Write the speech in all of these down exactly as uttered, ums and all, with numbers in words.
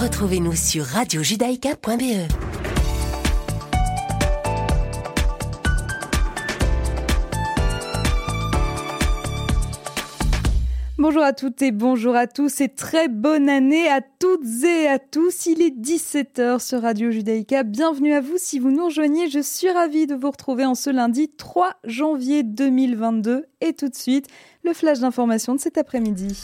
Retrouvez-nous sur radio judaïka point b e. Bonjour à toutes et bonjour à tous et très bonne année à toutes et à tous. Il est dix-sept heures sur Radio Judaïka. Bienvenue à vous si vous nous rejoignez. Je suis ravie de vous retrouver en ce lundi trois janvier deux mille vingt-deux. Et tout de suite, le flash d'information de cet après-midi.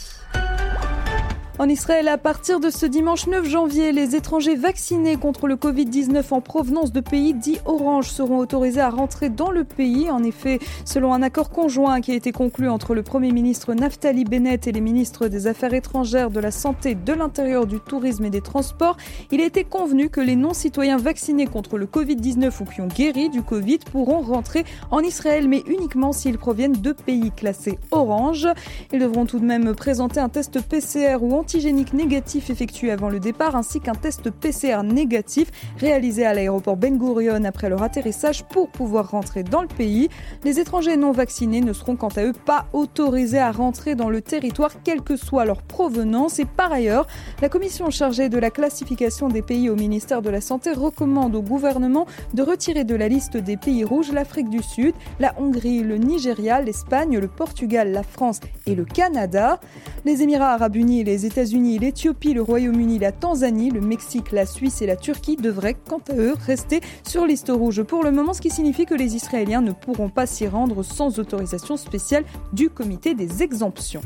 En Israël, à partir de ce dimanche neuf janvier, les étrangers vaccinés contre le covid dix-neuf en provenance de pays dits orange seront autorisés à rentrer dans le pays. En effet, selon un accord conjoint qui a été conclu entre le Premier ministre Naftali Bennett et les ministres des Affaires étrangères, de la Santé, de l'Intérieur, du Tourisme et des Transports, il a été convenu que les non-citoyens vaccinés contre le covid dix-neuf ou qui ont guéri du Covid pourront rentrer en Israël, mais uniquement s'ils proviennent de pays classés orange. Ils devront tout de même présenter un test P C R ou antigénique négatif effectué avant le départ ainsi qu'un test P C R négatif réalisé à l'aéroport Ben Gurion après leur atterrissage pour pouvoir rentrer dans le pays. Les étrangers non vaccinés ne seront quant à eux pas autorisés à rentrer dans le territoire quelle que soit leur provenance. Et par ailleurs, la commission chargée de la classification des pays au ministère de la Santé recommande au gouvernement de retirer de la liste des pays rouges l'Afrique du Sud, la Hongrie, le Nigeria, l'Espagne, le Portugal, la France et le Canada. Les Émirats arabes unis et les Les États-Unis, l'Éthiopie, le Royaume-Uni, la Tanzanie, le Mexique, la Suisse et la Turquie devraient, quant à eux, rester sur liste rouge pour le moment, ce qui signifie que les Israéliens ne pourront pas s'y rendre sans autorisation spéciale du comité des exemptions.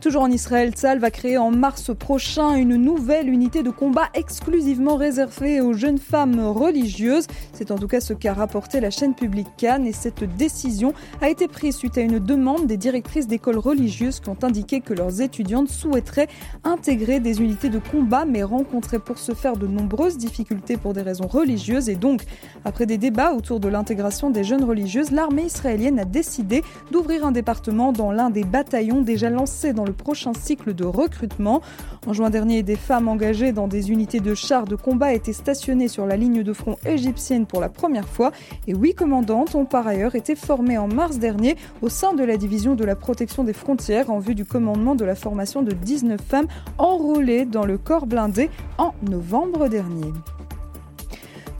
Toujours en Israël, Tsahal va créer en mars prochain une nouvelle unité de combat exclusivement réservée aux jeunes femmes religieuses. C'est en tout cas ce qu'a rapporté la chaîne publique Cannes, et cette décision a été prise suite à une demande des directrices d'écoles religieuses qui ont indiqué que leurs étudiantes souhaiteraient intégrer des unités de combat mais rencontraient pour ce faire de nombreuses difficultés pour des raisons religieuses. Et donc, après des débats autour de l'intégration des jeunes religieuses, l'armée israélienne a décidé d'ouvrir un département dans l'un des bataillons déjà lancés dans le prochain cycle de recrutement. En juin dernier, des femmes engagées dans des unités de chars de combat étaient stationnées sur la ligne de front égyptienne pour la première fois, et huit commandantes ont par ailleurs été formées en mars dernier au sein de la division de la protection des frontières en vue du commandement de la formation de dix-neuf femmes enrôlées dans le corps blindé en novembre dernier.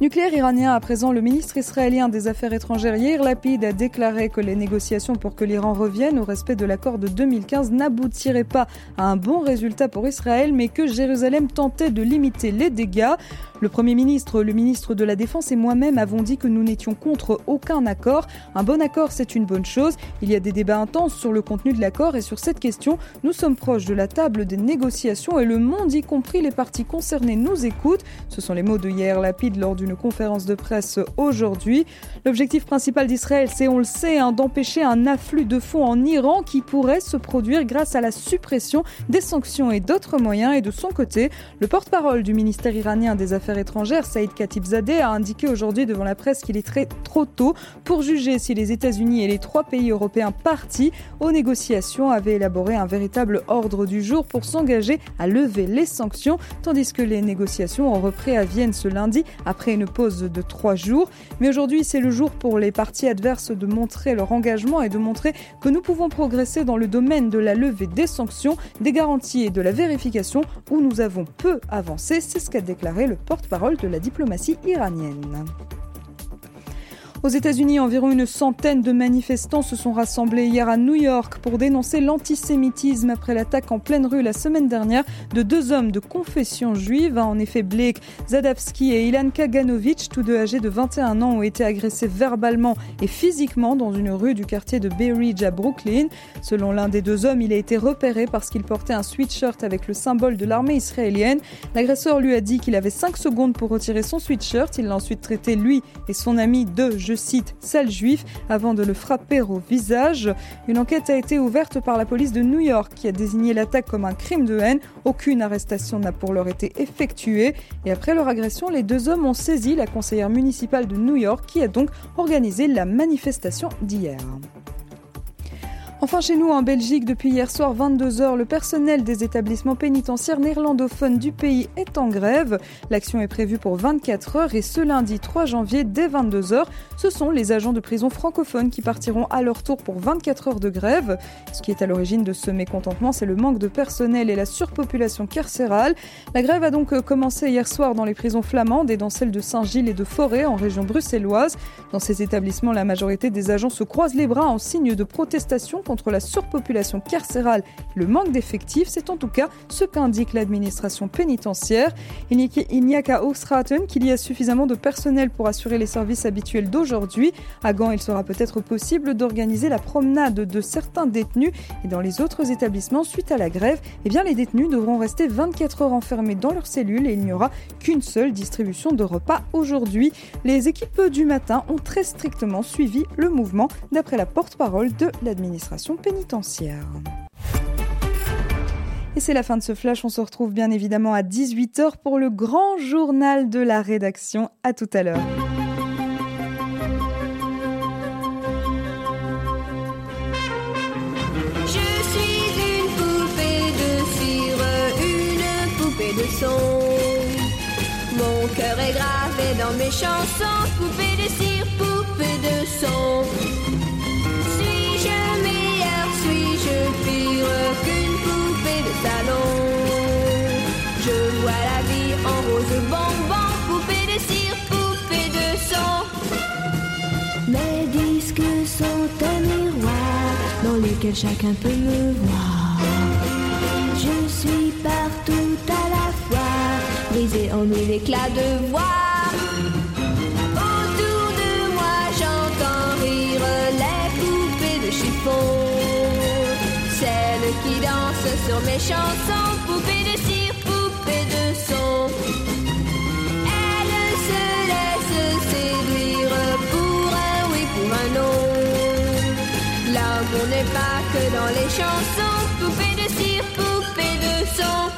Nucléaire iranien à présent, le ministre israélien des Affaires étrangères Yair Lapid a déclaré que les négociations pour que l'Iran revienne au respect de l'accord de deux mille quinze n'aboutiraient pas à un bon résultat pour Israël, mais que Jérusalem tentait de limiter les dégâts. Le Premier ministre, le ministre de la Défense et moi-même avons dit que nous n'étions contre aucun accord. Un bon accord, c'est une bonne chose. Il y a des débats intenses sur le contenu de l'accord et sur cette question. Nous sommes proches de la table des négociations et le monde, y compris les parties concernées, nous écoutent. Ce sont les mots de Yair Lapid lors du une conférence de presse aujourd'hui. L'objectif principal d'Israël, c'est, on le sait, hein, d'empêcher un afflux de fonds en Iran qui pourrait se produire grâce à la suppression des sanctions et d'autres moyens. Et de son côté, le porte-parole du ministère iranien des Affaires étrangères, Saïd Khatibzadeh, a indiqué aujourd'hui devant la presse qu'il est très trop tôt pour juger si les États-Unis et les trois pays européens partis aux négociations avaient élaboré un véritable ordre du jour pour s'engager à lever les sanctions, tandis que les négociations ont repris à Vienne ce lundi après une pause de trois jours. Mais aujourd'hui, c'est le jour pour les parties adverses de montrer leur engagement et de montrer que nous pouvons progresser dans le domaine de la levée des sanctions, des garanties et de la vérification, où nous avons peu avancé. C'est ce qu'a déclaré le porte-parole de la diplomatie iranienne. Aux États-Unis, environ une centaine de manifestants se sont rassemblés hier à New York pour dénoncer l'antisémitisme après l'attaque en pleine rue la semaine dernière de deux hommes de confession juive. En effet, Blake Zadavski et Ilan Kaganovich, tous deux âgés de vingt et un ans, ont été agressés verbalement et physiquement dans une rue du quartier de Bay Ridge à Brooklyn. Selon l'un des deux hommes, il a été repéré parce qu'il portait un sweatshirt avec le symbole de l'armée israélienne. L'agresseur lui a dit qu'il avait cinq secondes pour retirer son sweatshirt. Il l'a ensuite traité, lui et son ami, de je Je cite, sale juif, avant de le frapper au visage. Une enquête a été ouverte par la police de New York qui a désigné l'attaque comme un crime de haine. Aucune arrestation n'a pour l'heure été effectuée. Et après leur agression, les deux hommes ont saisi la conseillère municipale de New York qui a donc organisé la manifestation d'hier. Enfin, chez nous, en Belgique, depuis hier soir vingt-deux heures, le personnel des établissements pénitentiaires néerlandophones du pays est en grève. L'action est prévue pour vingt-quatre heures et ce lundi trois janvier, dès vingt-deux heures, ce sont les agents de prison francophones qui partiront à leur tour pour vingt-quatre heures de grève. Ce qui est à l'origine de ce mécontentement, c'est le manque de personnel et la surpopulation carcérale. La grève a donc commencé hier soir dans les prisons flamandes et dans celles de Saint-Gilles et de Forêt, en région bruxelloise. Dans ces établissements, la majorité des agents se croisent les bras en signe de protestation contre la surpopulation carcérale et le manque d'effectifs. C'est en tout cas ce qu'indique l'administration pénitentiaire. Il n'y a qu'à Ostraten qu'il y a suffisamment de personnel pour assurer les services habituels d'aujourd'hui. À Gand, il sera peut-être possible d'organiser la promenade de certains détenus. Et dans les autres établissements, suite à la grève, eh bien, les détenus devront rester vingt-quatre heures enfermés dans leur cellule et il n'y aura qu'une seule distribution de repas aujourd'hui. Les équipes du matin ont très strictement suivi le mouvement, d'après la porte-parole de l'administration pénitentiaire. Et c'est la fin de ce flash, on se retrouve bien évidemment à dix-huit heures pour le grand journal de la rédaction. À tout à l'heure. Je suis une poupée de cire, une poupée de son. Mon cœur est gravé dans mes chansons, poupée de cire, poupée de son. Suis-je meilleure, suis-je pire qu'une salon. Je vois la vie en rose bonbon, poupée de cire, poupée de son. Mes disques sont un miroir dans lequel chacun peut me voir. Je suis partout à la fois, brisée en mille éclats de voix. Autour de moi j'entends rire les poupées de chiffon. Celle qui danse sur mes chansons, poupée de cire, poupée de son. Elle se laisse séduire pour un oui, pour un non. L'amour n'est pas que dans les chansons, poupée de cire, poupée de son.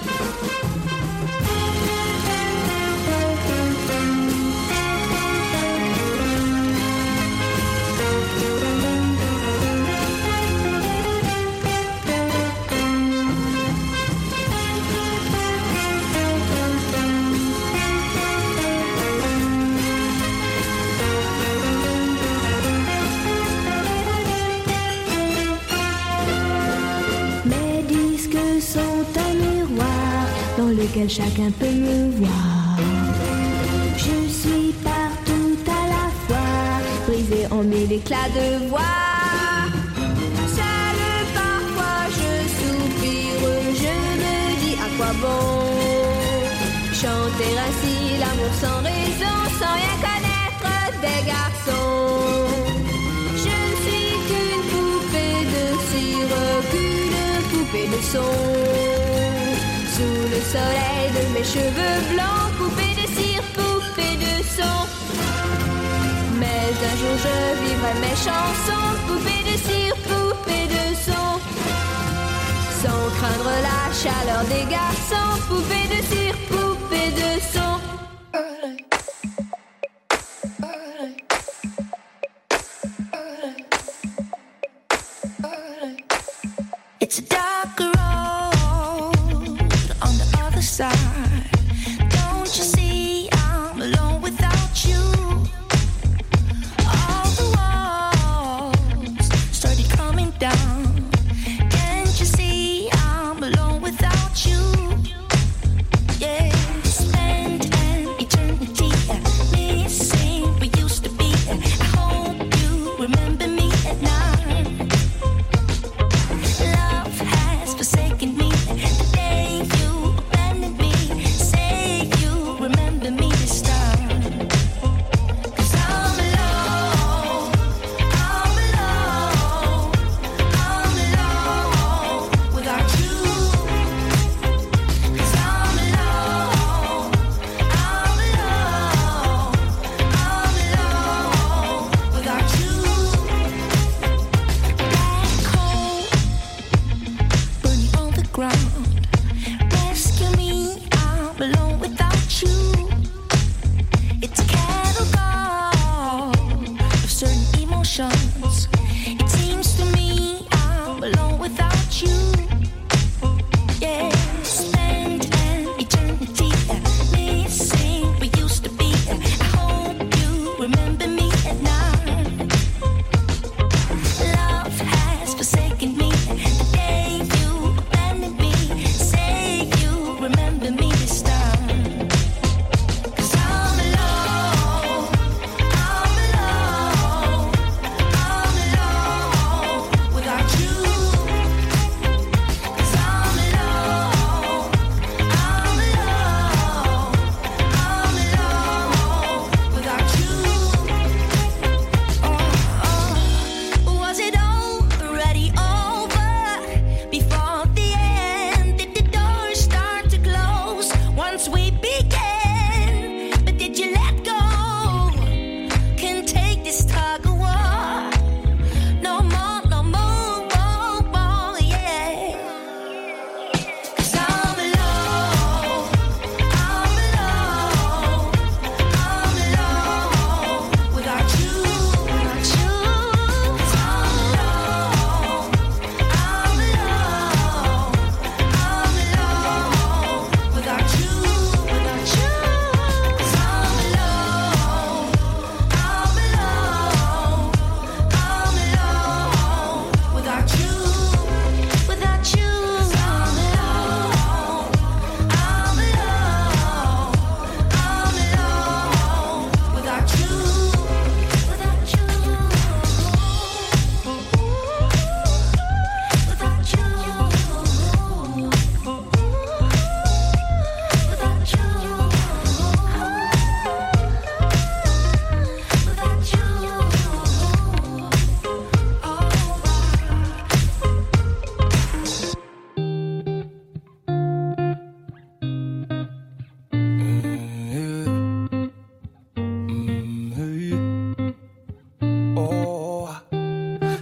Lequel chacun peut me voir. Je suis partout à la fois, brisée en mille éclats de voix. Seule parfois je soupire, je me dis à quoi bon chanter ainsi l'amour sans raison, sans rien connaître des garçons. Je ne suis qu'une poupée de cire, qu'une poupée de son. Sous le soleil de mes cheveux blancs, poupée de cire, poupée de son. Mais un jour je vivrai mes chansons, poupée de cire, poupée de son. Sans craindre la chaleur des garçons, poupée de cire, poupée de son. It's a dark road on the other side, don't you see I'm alone without you? All the walls started coming down, can't you see I'm alone without you? Yeah, spend an eternity missing we used to be. I hope you remember me at night. Love has forsaken me. It seems to me I'm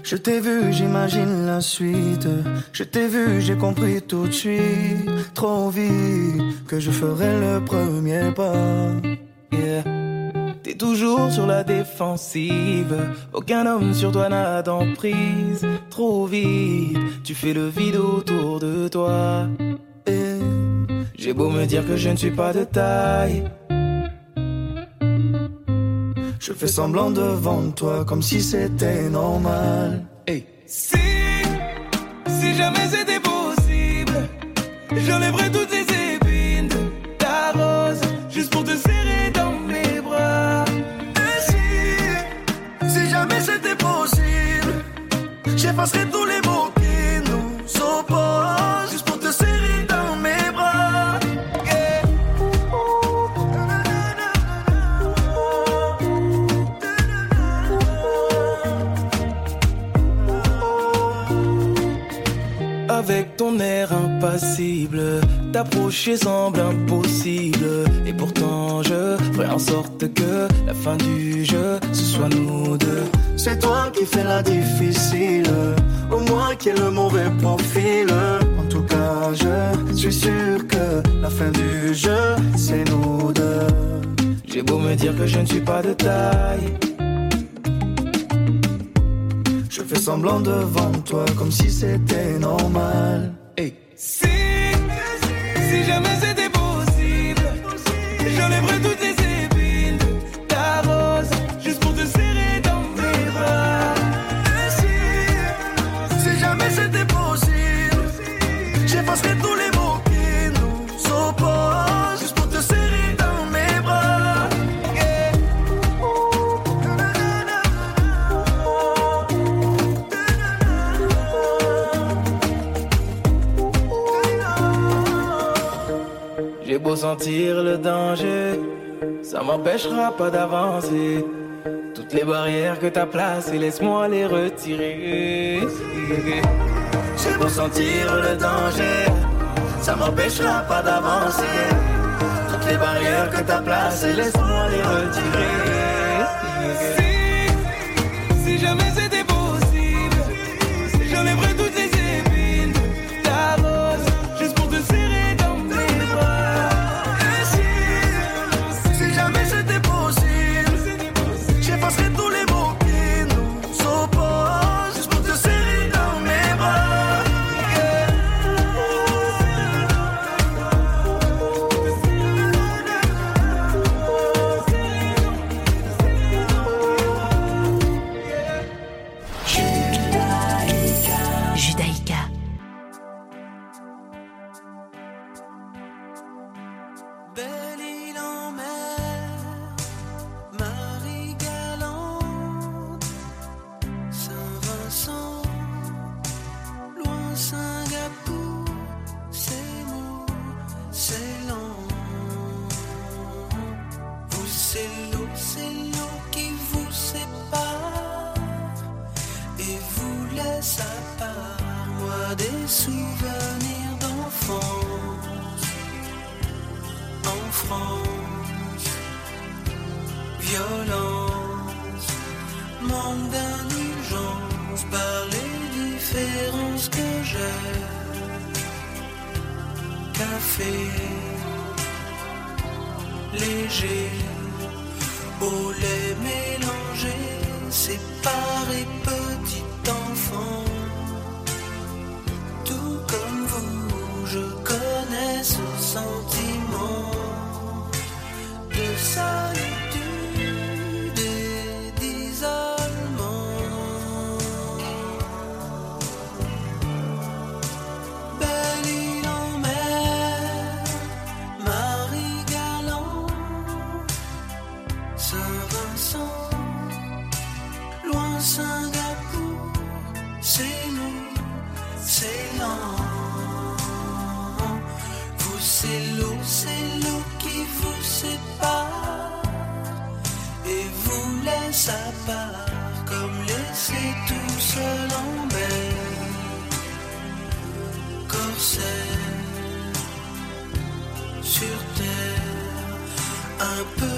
Je t'ai vu, j'imagine la suite. Je t'ai vu, j'ai compris tout de suite, trop vite, que je ferai le premier pas. Yeah. T'es toujours sur la défensive, aucun homme sur toi n'a d'emprise. Trop vite, tu fais le vide autour de toi. Et j'ai beau me dire que je ne suis pas de taille, je fais semblant devant toi comme si c'était normal. Hey. Si, si jamais c'était possible, j'enlèverais toutes les épines de ta rose juste pour te serrer dans mes bras. Et si, si jamais c'était possible, j'effacerais tous les mots qui nous opposent juste pour te serrer dans mes bras. Avec ton air impassible, t'approcher semble impossible. Et pourtant je ferai en sorte que la fin du jeu, ce soit nous deux. C'est toi qui fais la difficile, ou moi qui ai le mauvais profil. En tout cas je suis sûr que la fin du jeu, c'est nous deux. J'ai beau me dire que je ne suis pas de taille, je fais semblant devant toi comme si c'était normal. Hey. Si, si jamais c'était possible, j'enlèverais toutes les épines de ta rose juste pour te serrer dans mes bras. Et si, si jamais c'était possible, j'effacerais tous les mots qui nous opposent juste pour te serrer dans mes bras. J'ai beau sentir le danger, ça m'empêchera pas d'avancer. Toutes les barrières que t'as placées, laisse-moi les retirer. J'ai beau sentir le danger, ça m'empêchera pas d'avancer. Toutes les barrières que t'as placées, laisse-moi les retirer. Si, si jamais c'était possible, j'enlèverais toutes les épines de ta rose juste pour te serrer dans mes bras.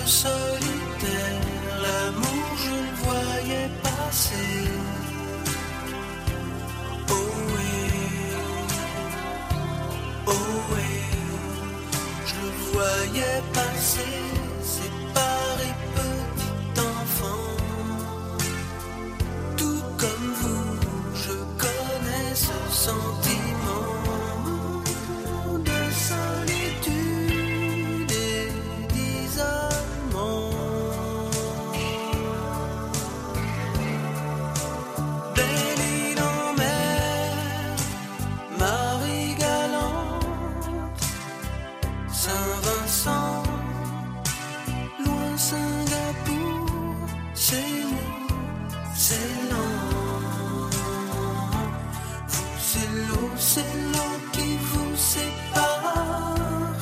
Solitaire, l'amour je le voyais passer away. Je le voyais passer, séparé petit enfant. Tout comme vous, je connais ce sentiment de solitude et d'isolement. Belle île en mer, Marie galante, Saint-Vincent, loin Singapour, c'est où, c'est c'est l'eau qui vous sépare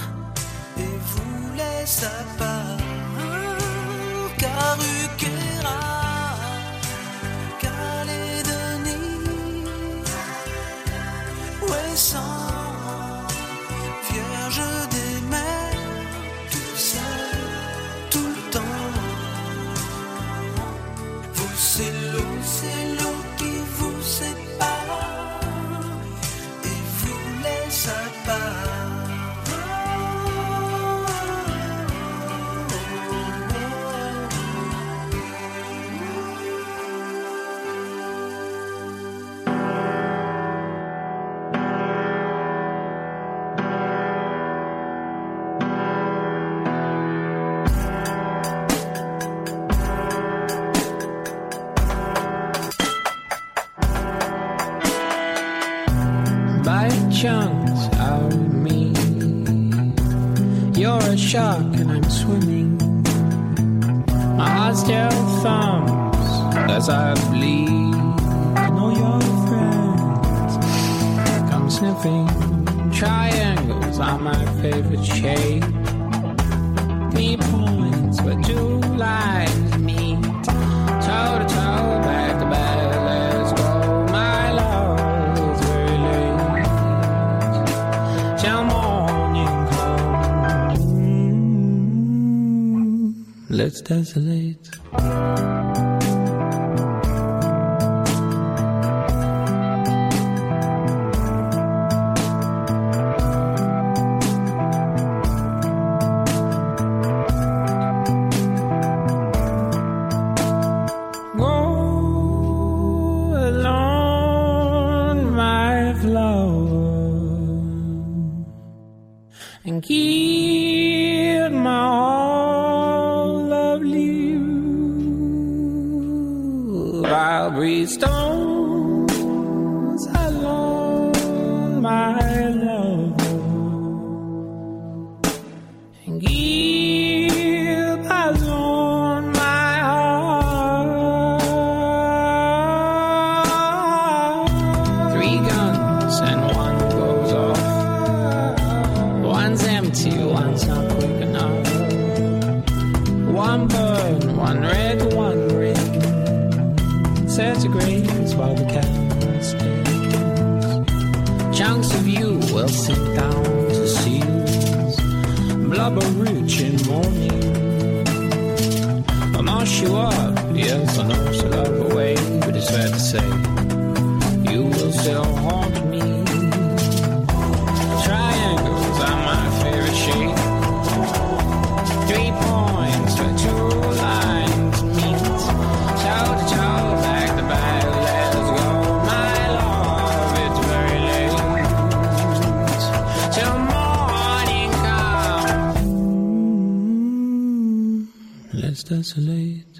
et vous laisse à part. Karukera, Calédonie, Ouessant, Vierge des mers, tout seul, tout le temps. Vous, c'est l'eau, c'est l'eau qui vous sépare. Desolate.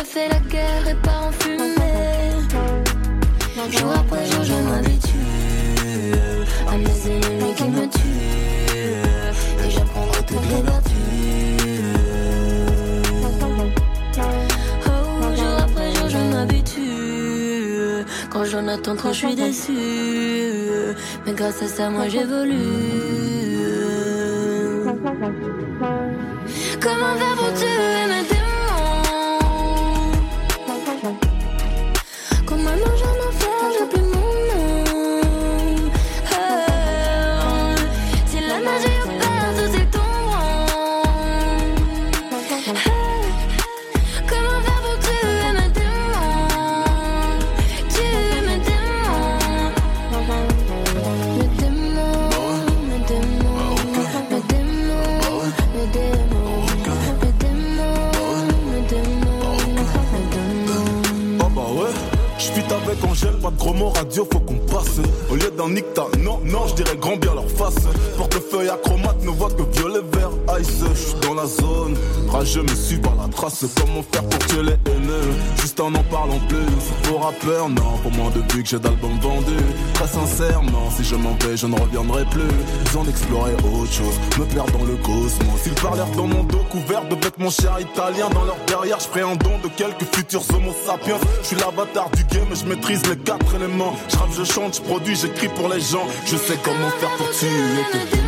me fais la guerre et pars en fumée. Jour après jour je m'habitue à mes ennemis qui me tuent, et j'apprendrai toutes les vertus. Oh, jour après jour je m'habitue, quand j'en attends trop je suis déçue, mais grâce à ça moi j'évolue. Comment faire pour tuer mes démons? Pas de gros mots radio, faut qu'on passe. Au lieu d'un nicta, non, non, je dirais grand bien leur face. Portefeuille acromate ne voit que violet, vert, ice. Je suis dans la zone, rageux me suis par la trace. Comment faire pour tuer les haineux? Juste en en parlant plus. Pour rappeur, non, pour moi depuis que j'ai d'albums vendus. Très sincèrement, si je m'en vais, je ne reviendrai plus. Ils ont exploré autre chose, me perdre dans le cosmos. Ils parlèrent dans mon dos couvert de vêtements chers italiens. Dans leur derrière, je ferai un don de quelques futurs homo sapiens. Je suis l'avatar du game et je maîtrise les quatre. Je rappe, je chante, je produis, j'écris pour les gens. Je sais comment faire pour tuer tes démons.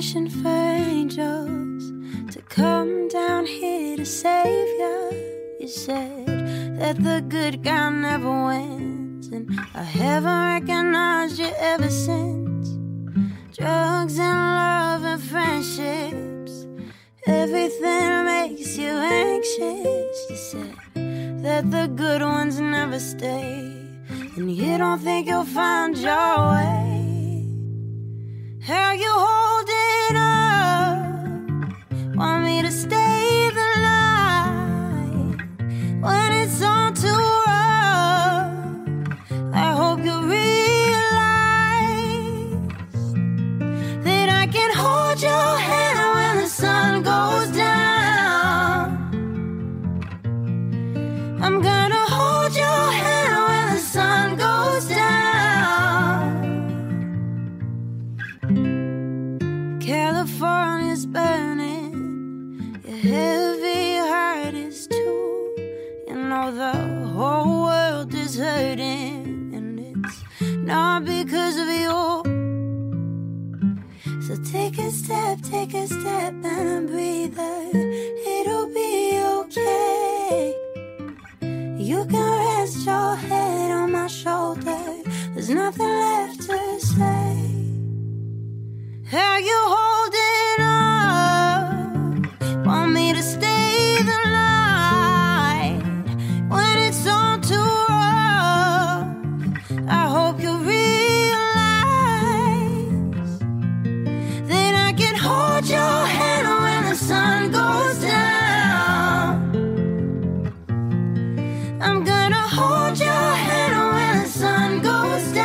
passion for angels to come down here to save you. You said that the good guy never wins, and I haven't recognized you ever since. Drugs and love and friendships, everything makes you anxious. You said that the good ones never stay, and you don't think you'll find your way. How you holding up? Want me to stay the night when it's all too rough? I hope you realize that I can hold your hand when the sun goes down. I'm gonna hold your hand when the sun goes down. California's burning, your heavy heart is too. You know the whole world is hurting, and it's not because of you. So take a step, take a step and breathe out. It'll be okay. You can rest your head on my shoulder. There's nothing left to say. How you holding up? Want me to stay the night when it's all too rough? I hope you realize that I can hold your hand when the sun goes down. I'm gonna hold your hand when the sun goes down.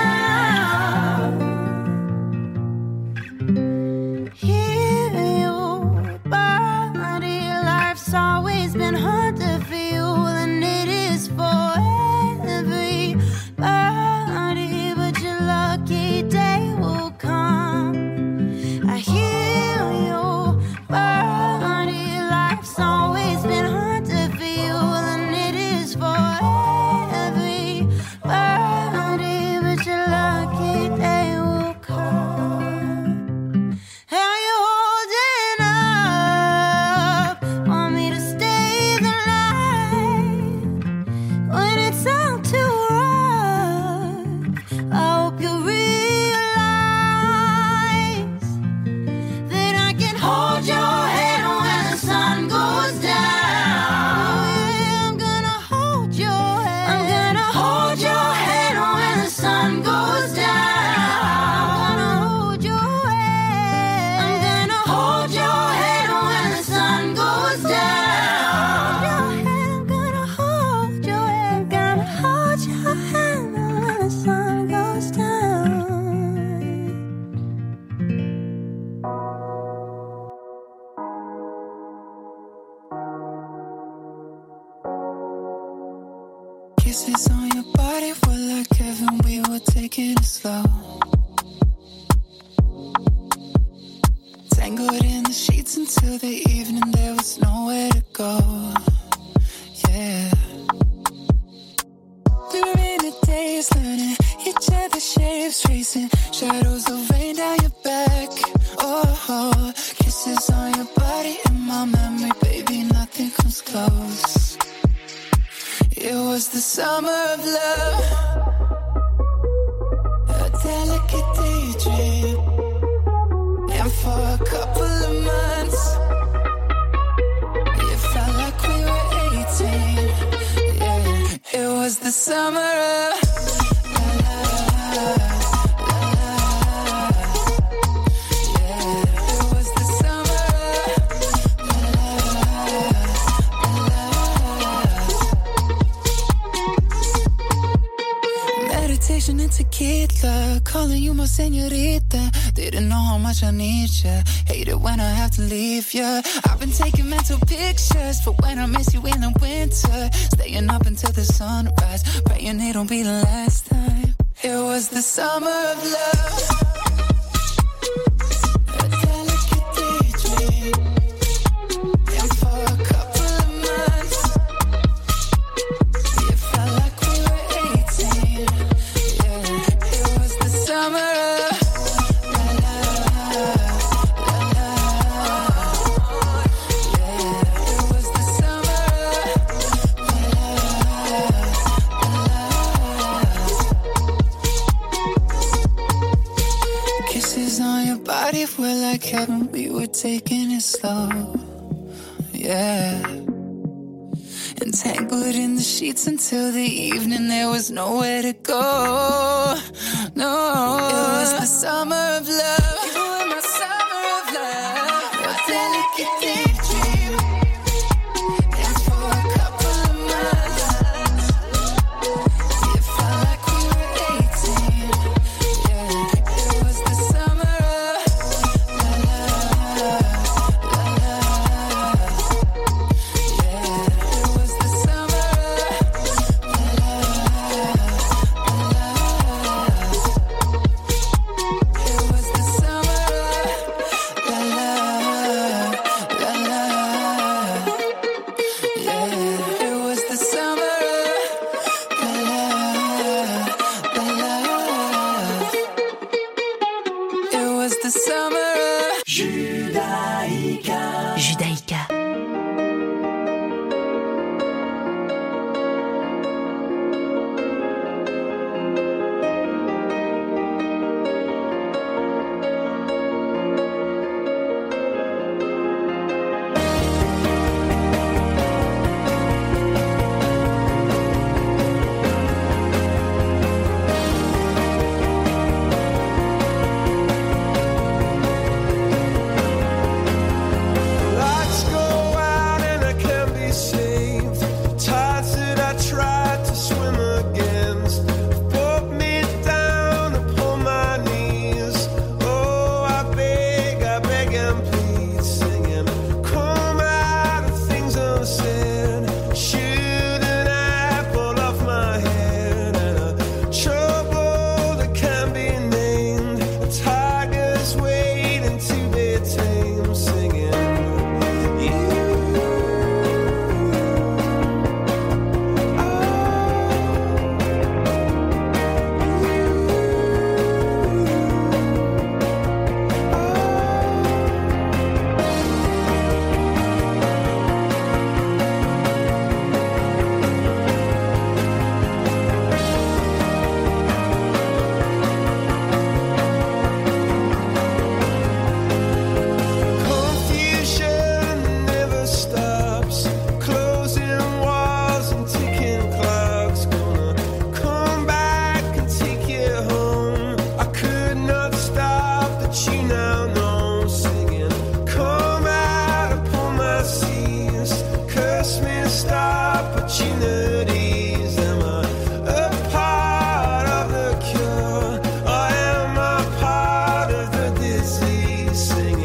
Kisses on your body were like heaven, we were taking it slow. Tangled in the sheets until the evening, there was nowhere to go. Yeah. We were in the days learning each other's shapes, tracing shadows that rain down your back. Oh, oh, kisses on your body in my memory, baby, nothing comes close. It was the summer of love, a delicate daydream, and for a couple of months, it felt like we were eighteen, yeah. It was the summer of la la la, la la la, yeah. It was the summer of la la la, la la. And tequila, calling you my senorita. Didn't know how much I need ya. Hate it when I have to leave ya. I've been taking mental pictures for when I miss you in the winter. Staying up until the sunrise, praying it don't be the last time. It was the summer of love. Summer, la la la la la. like heaven, we were taking it slow, yeah. Entangled in the sheets until the evening, there was nowhere to go, no. It was the summer of love, you were my summer of love, your delicate deep dream, thanks for a couple of months. It felt like we were eighteen, yeah. It was the summer of la la, la la, yeah. It was the summer of la la, la la. It was the summer of la la, la la, yeah. It was the summer of la la, la la. It was the summer of Judaïka. Judaïka. Lights go out and I can be saved. Tides that I tried to swim against pulled me down upon my knees. Oh, I beg, I beg and plead, singing, come out of things unsaid. Shoot an apple off my head and a trouble that can be named. A tiger's waiting to be tamed, singing. Confusion never stops. Closing walls and ticking clocks. Gonna come back and take you home. I could not stop, but you now know. Singing, come out upon my seas. Curse me and stop, but you opportunities. Am I a part of the cure? Or am I part of the disease? Singing,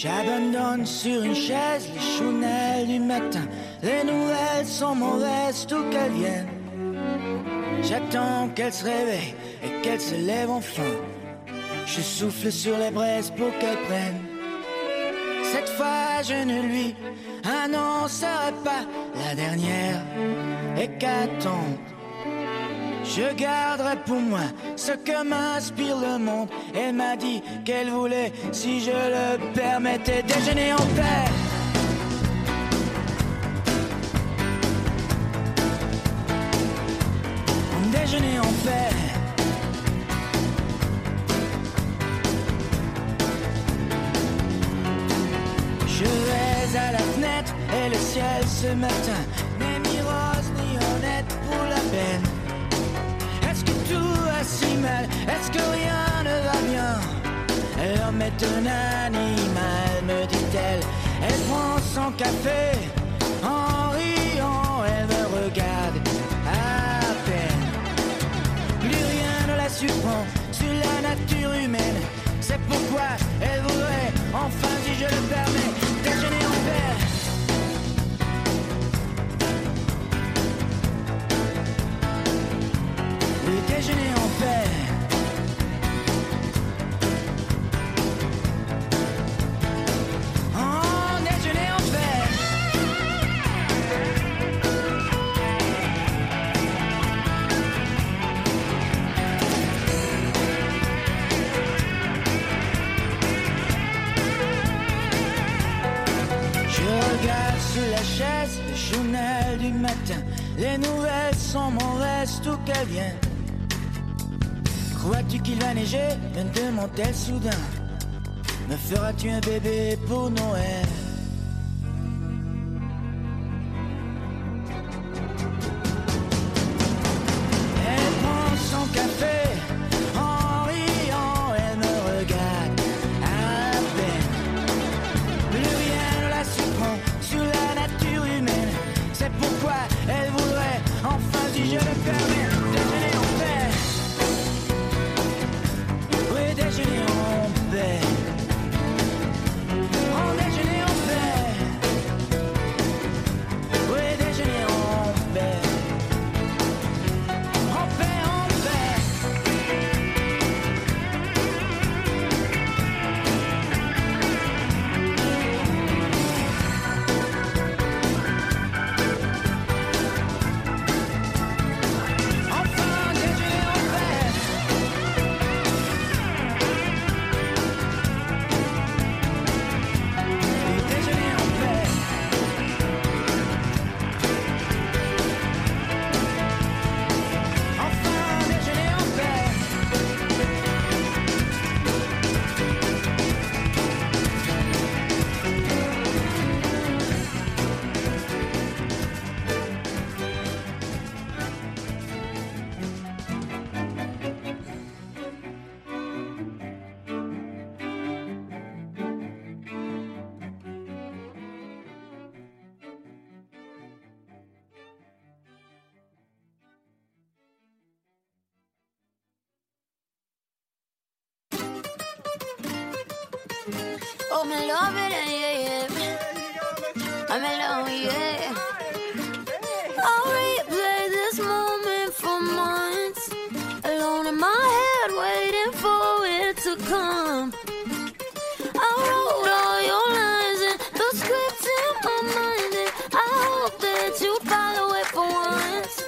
J'abandonne sur une chaise les chounelles du matin. Les nouvelles sont mauvaises, tout qu'elles viennent. J'attends qu'elles se réveillent et qu'elles se lèvent enfin. Je souffle sur les braises pour qu'elles prennent. Cette fois je ne lui annoncerai pas la dernière hécatombe. Je garderai pour moi ce que m'inspire le monde. Elle m'a dit qu'elle voulait, si je le permettais, déjeuner en paix. Déjeuner en paix. Je vais à la fenêtre et le ciel ce matin n'est ni rose ni honnête pour la peine. Tout va si mal, est-ce que rien ne va bien? L'homme est un animal, me dit-elle. Elle prend son café en riant, elle me regarde à peine. Plus rien ne la surprend sur la nature humaine. C'est pourquoi elle voudrait, enfin si je le permets, déjeuner en paix. Déjeuner en paix. Oh, déjeuner en paix. Je regarde sous la chaise le journal du matin. Les nouvelles sont mauvaises, tout qu'elles viennent. Vois-tu qu'il va neiger? Me demande-t-elle soudain. Me feras-tu un bébé pour Noël? Elle prend son café en riant, elle me regarde à peine. Plus rien ne la surprend sur la nature humaine. C'est pourquoi elle voudrait, enfin si je le permets, déjeuner en paix. Déjeuner en paix. On déjeuner en paix. Oui, déjeuner en paix. En paix, en paix. Enfin, déjeuner en paix. I'm in love with it, yeah, yeah. I'm in love, yeah. I'll replay this moment for months. Alone in my head, waiting for it to come. I wrote all your lines and the script in my mind, and I hope that you follow it for once.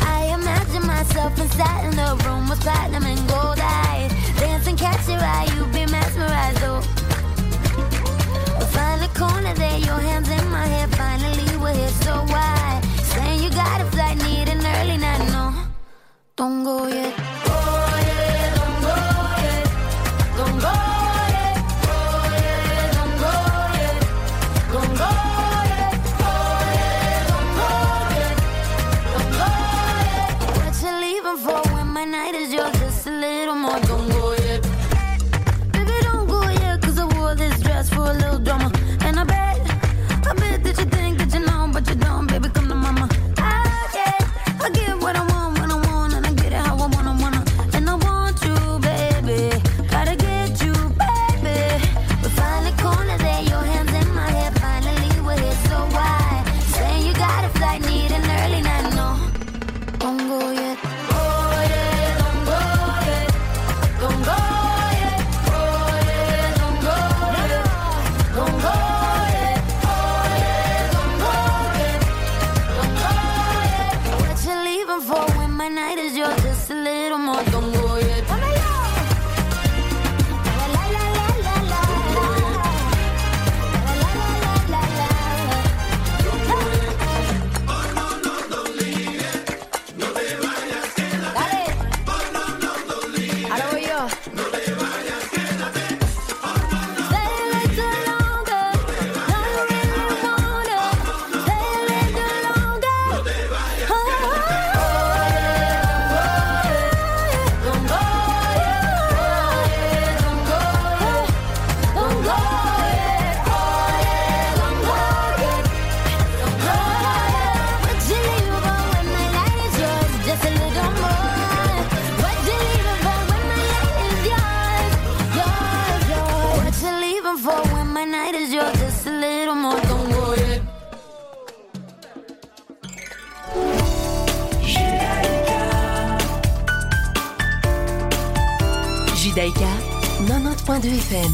I imagine myself inside in a room with platinum and gold eyes. Dancing, catch your eye, you be mesmerized, oh. Find the corner there, your hands in my hair. Finally we're here, so why? Saying you got a flight, need an early night, no. Don't go yet. Oh yeah, don't go yet. Don't go yet. Oh yeah, don't go yet. Don't go yet. Oh yeah, don't go yet. Don't go yet. What you leaving for when my night is yours? Just a little more, don't go. For a little drama, and I bet, I bet that you think that you know, but you don't, baby, come to mama. I get, I get what I want when I want, and I get it how I want. Judaïka, quatre-vingt-dix point deux F M.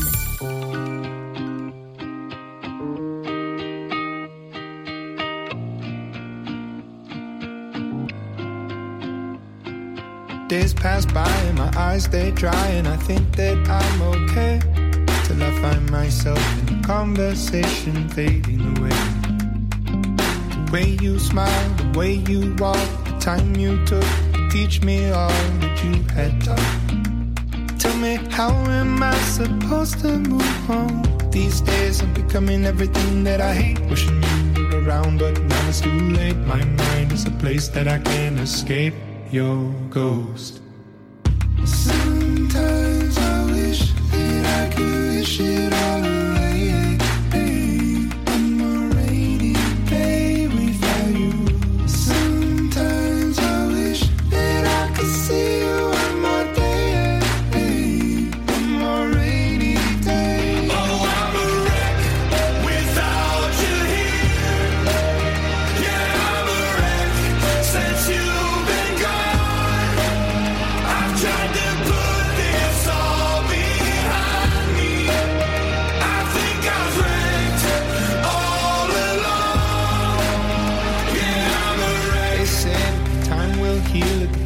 Days pass by and my eyes they dry and I think that I'm okay till I find myself in a conversation fading away. The way you smile, the way you walk, the time you took to teach me all that you had taught. Tell me, how am I supposed to move on? These days I'm becoming everything that I hate. Wishing you were around, but now it's too late. My mind is a place that I can't escape your ghost. Sometimes I wish that I could wish it all away. I'm a rainy day without you. Sometimes I wish that I could see you.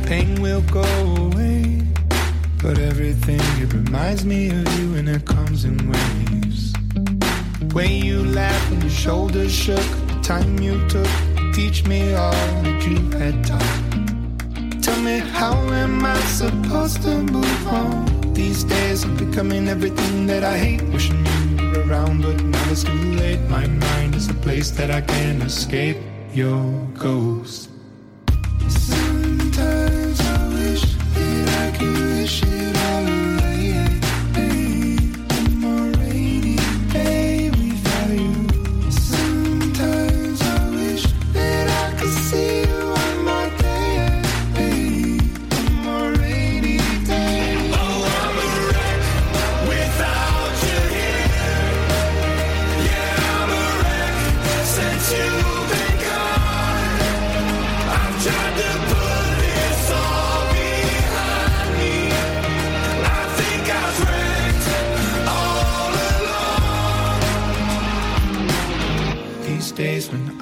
Pain will go away, but everything, it reminds me of you and it comes in waves. The way you laughed and your shoulders shook, the time you took to teach me all that you had taught. Tell me, how am I supposed to move on? These days I'm becoming everything that I hate. Wishing you were around, but now it's too late. My mind is a place that I can't escape your ghost.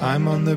I'm on the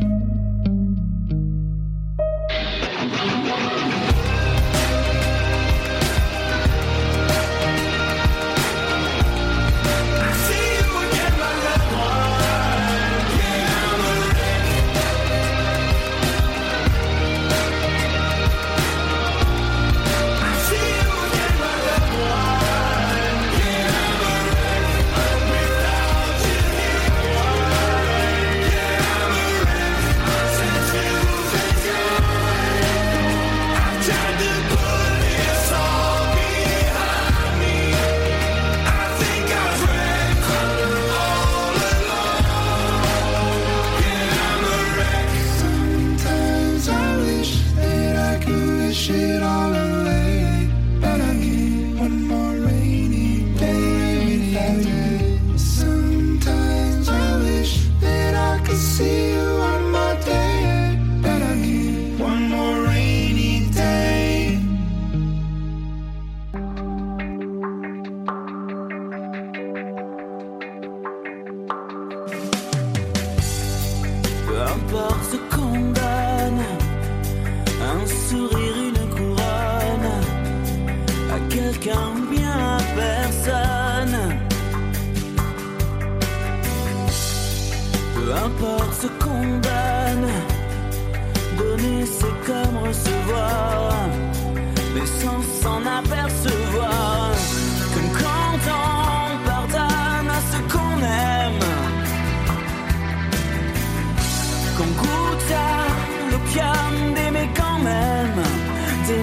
C'est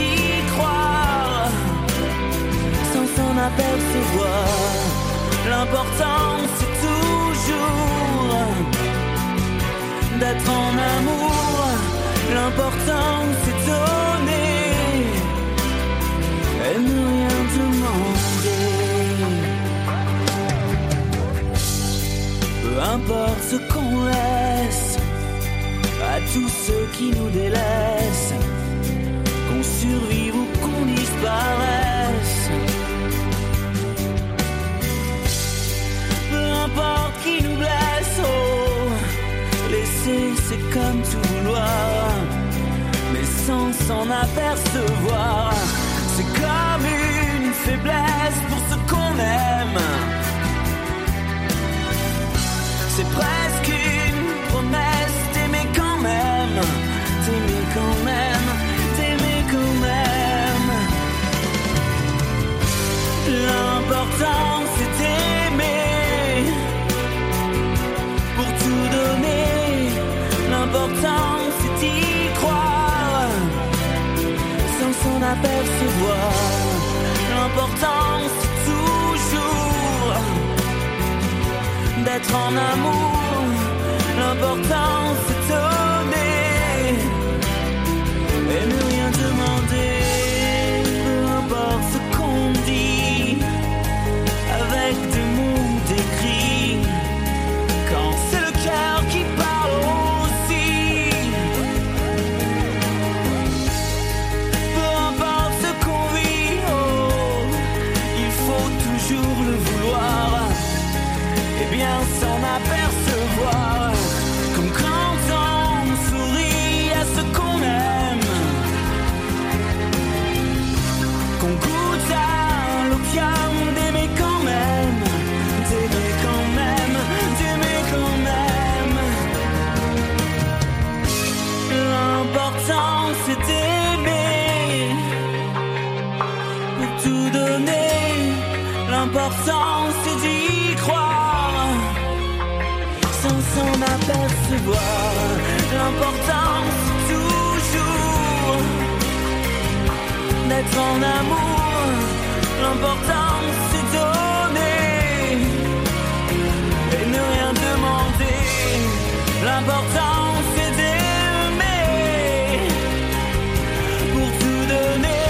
d'y croire. m'apercevoir. L'important c'est toujours d'être en amour. L'important c'est donner et ne rien demander. Peu importe ce qu'on laisse à tous ceux qui nous délaissent, qu'on survive ou qu'on disparaisse. Peu importe qui nous blesse, oh, laisser c'est comme tout vouloir, mais sans s'en apercevoir. C'est comme une faiblesse pour ce qu'on aime. C'est presque une promesse d'aimer quand même, d'aimer quand même, d'aimer quand même. L'important c'est d'aimer pour tout donner. L'important c'est d'y croire sans s'en apercevoir. L'important c'est toujours d'être en amour. L'important c'est donner et ne rien demander. Peu importe ce qu'on dit avec des mots décrits, quand c'est le cœur qui parle aussi. Peu importe ce qu'on vit, oh, il faut toujours le vouloir et bien s'en apercevoir. L'important c'est d'y croire sans s'en apercevoir. L'important c'est toujours d'être en amour. L'important c'est donner et ne rien demander. L'important c'est d'aimer pour tout donner.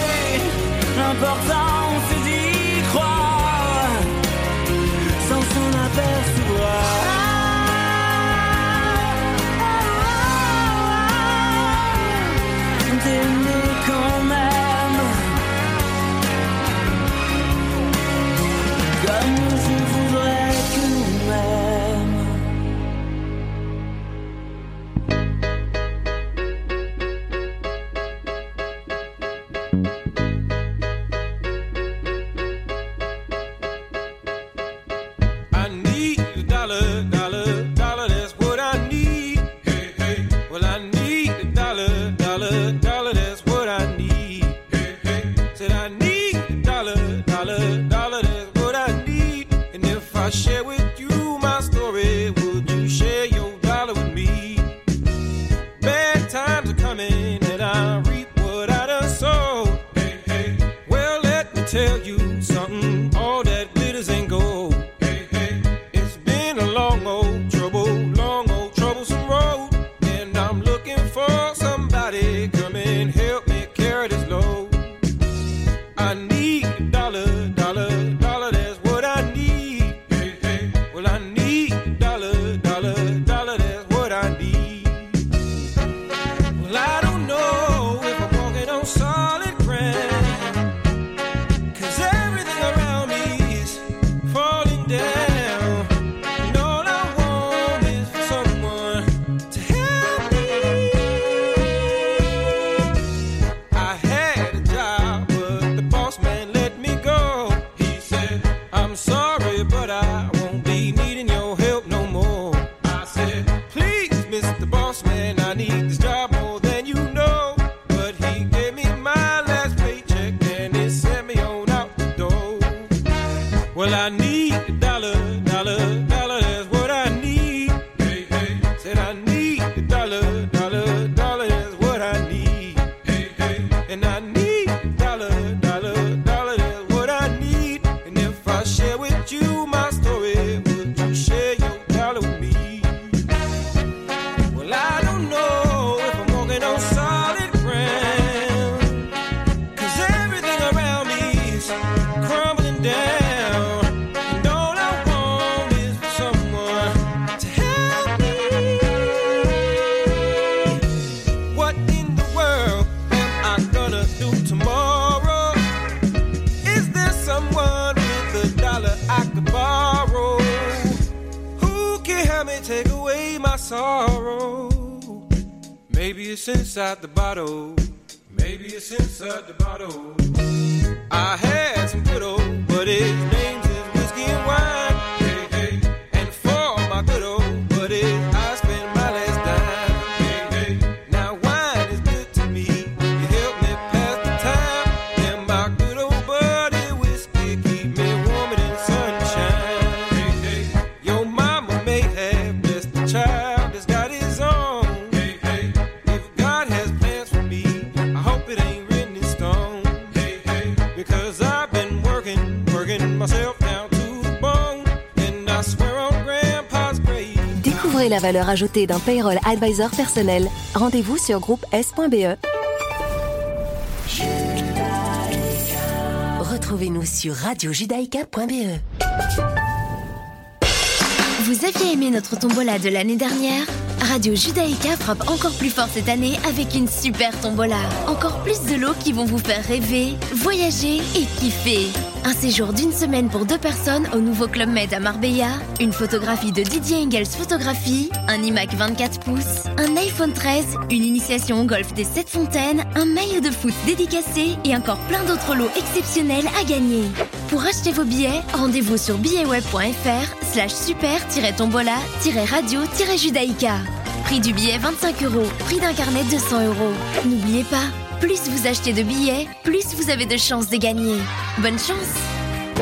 L'important down, and all I want can't help me take away my sorrow. Maybe it's inside the bottle. Maybe it's inside the bottle. I had some good old buddies. Names is whiskey and wine. Hey, hey. And for my good old buddies, I spent my last dime. Hey, hey. Now wine is good to me. It helped me pass the time. And my good old buddy whiskey keep me warmer than sunshine. Hey, hey. Your mama may have blessed the child that's got his own. Hey, hey. If God has plans for me, I hope it ain't written in stone. Hey, hey. Because I've been working, working myself. Découvrez la valeur ajoutée d'un payroll advisor personnel. Rendez-vous sur groupe S.be. Retrouvez-nous sur radio judaïka point be. Vous aviez aimé notre tombola de l'année dernière ? Radio Judaïka frappe encore plus fort cette année avec une super tombola. Encore plus de lots qui vont vous faire rêver, voyager et kiffer. Un séjour d'une semaine pour deux personnes au nouveau Club Med à Marbella, une photographie de Didier Engels Photographie, un iMac vingt-quatre pouces, un iPhone treize, une initiation au golf des sept fontaines, un maillot de foot dédicacé et encore plein d'autres lots exceptionnels à gagner. Pour acheter vos billets, rendez-vous sur billetweb.fr slash super-tombola-radio-judaïka. Prix du billet vingt-cinq euros, prix d'un carnet deux cents euros. N'oubliez pas, plus vous achetez de billets, plus vous avez de chances de gagner. Bonne chance!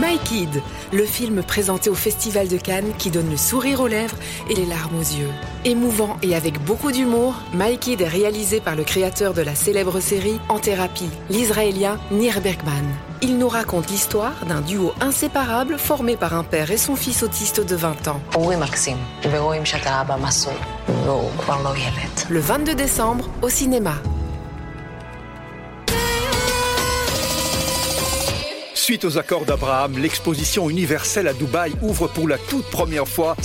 My Kid, le film présenté au Festival de Cannes qui donne le sourire aux lèvres et les larmes aux yeux. Émouvant et avec beaucoup d'humour, My Kid est réalisé par le créateur de la célèbre série En Thérapie, l'Israélien Nir Bergman. Il nous raconte l'histoire d'un duo inséparable formé par un père et son fils autiste de vingt ans. Le vingt-deux décembre, au cinéma. Suite aux accords d'Abraham, l'exposition universelle à Dubaï ouvre pour la toute première fois